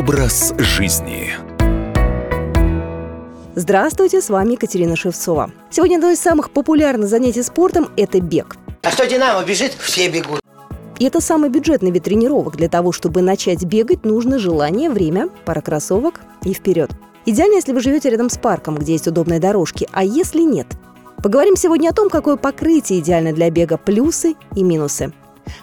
Образ жизни. Здравствуйте, с вами Екатерина Шевцова. Сегодня одно из самых популярных занятий спортом – это бег. А что «Динамо» бежит, все бегут. И это самый бюджетный вид тренировок. Для того, чтобы начать бегать, нужно желание, время, пара кроссовок и вперед. Идеально, если вы живете рядом с парком, где есть удобные дорожки, а если нет? Поговорим сегодня о том, какое покрытие идеально для бега, плюсы и минусы.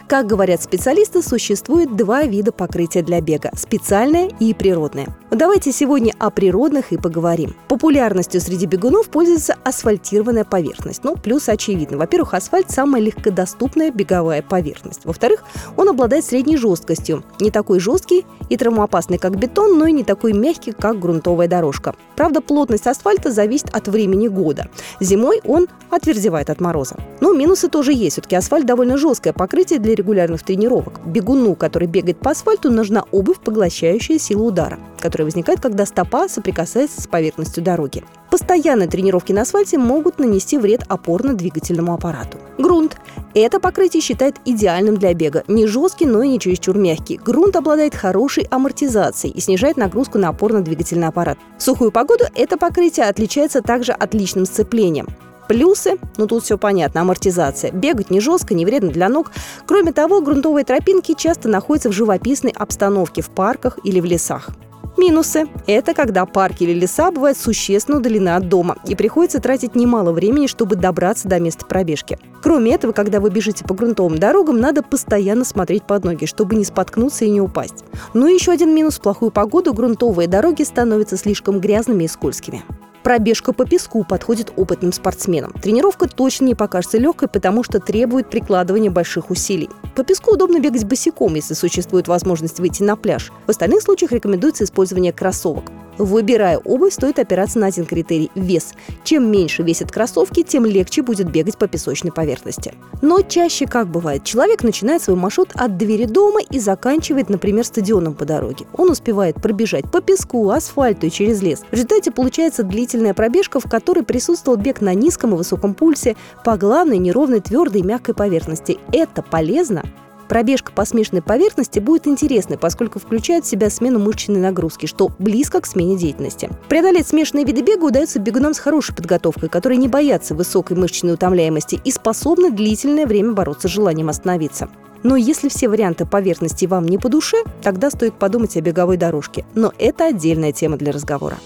Как говорят специалисты, существует два вида покрытия для бега – специальное и природное. Давайте сегодня о природных и поговорим. Популярностью среди бегунов пользуется асфальтированная поверхность. Плюс очевидно. Во-первых, асфальт – самая легкодоступная беговая поверхность. Во-вторых, он обладает средней жесткостью. Не такой жесткий и травмоопасный, как бетон, но и не такой мягкий, как грунтовая дорожка. Правда, плотность асфальта зависит от времени года. Зимой он отвердевает от мороза. Но минусы тоже есть. Все-таки асфальт – довольно жесткое покрытие для регулярных тренировок. Бегуну, который бегает по асфальту, нужна обувь, поглощающая силу удара, которая возникает, когда стопа соприкасается с поверхностью дороги. Постоянные тренировки на асфальте могут нанести вред опорно-двигательному аппарату. Грунт. Это покрытие считают идеальным для бега. Не жесткий, но и не чересчур мягкий. Грунт обладает хорошей амортизацией и снижает нагрузку на опорно-двигательный аппарат. В сухую погоду это покрытие отличается также отличным сцеплением. Плюсы, тут все понятно, амортизация. Бегать не жестко, не вредно для ног. Кроме того, грунтовые тропинки часто находятся в живописной обстановке в парках или в лесах. Минусы – это когда парки или леса бывают существенно удалены от дома и приходится тратить немало времени, чтобы добраться до места пробежки. Кроме этого, когда вы бежите по грунтовым дорогам, надо постоянно смотреть под ноги, чтобы не споткнуться и не упасть. И еще один минус – в плохую погоду грунтовые дороги становятся слишком грязными и скользкими. Пробежка по песку подходит опытным спортсменам. Тренировка точно не покажется легкой, потому что требует прикладывания больших усилий. По песку удобно бегать босиком, если существует возможность выйти на пляж. В остальных случаях рекомендуется использование кроссовок. Выбирая обувь, стоит опираться на один критерий – вес. Чем меньше весят кроссовки, тем легче будет бегать по песочной поверхности. Но чаще, как бывает, человек начинает свой маршрут от двери дома и заканчивает, например, стадионом по дороге. Он успевает пробежать по песку, асфальту и через лес. В результате получается длительная пробежка, в которой присутствовал бег на низком и высоком пульсе по главной, неровной, твердой и мягкой поверхности. Это полезно? Пробежка по смешанной поверхности будет интересной, поскольку включает в себя смену мышечной нагрузки, что близко к смене деятельности. Преодолеть смешанные виды бега удается бегунам с хорошей подготовкой, которые не боятся высокой мышечной утомляемости и способны длительное время бороться с желанием остановиться. Но если все варианты поверхности вам не по душе, тогда стоит подумать о беговой дорожке. Но это отдельная тема для разговора.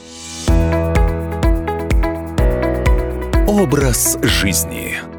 Образ жизни.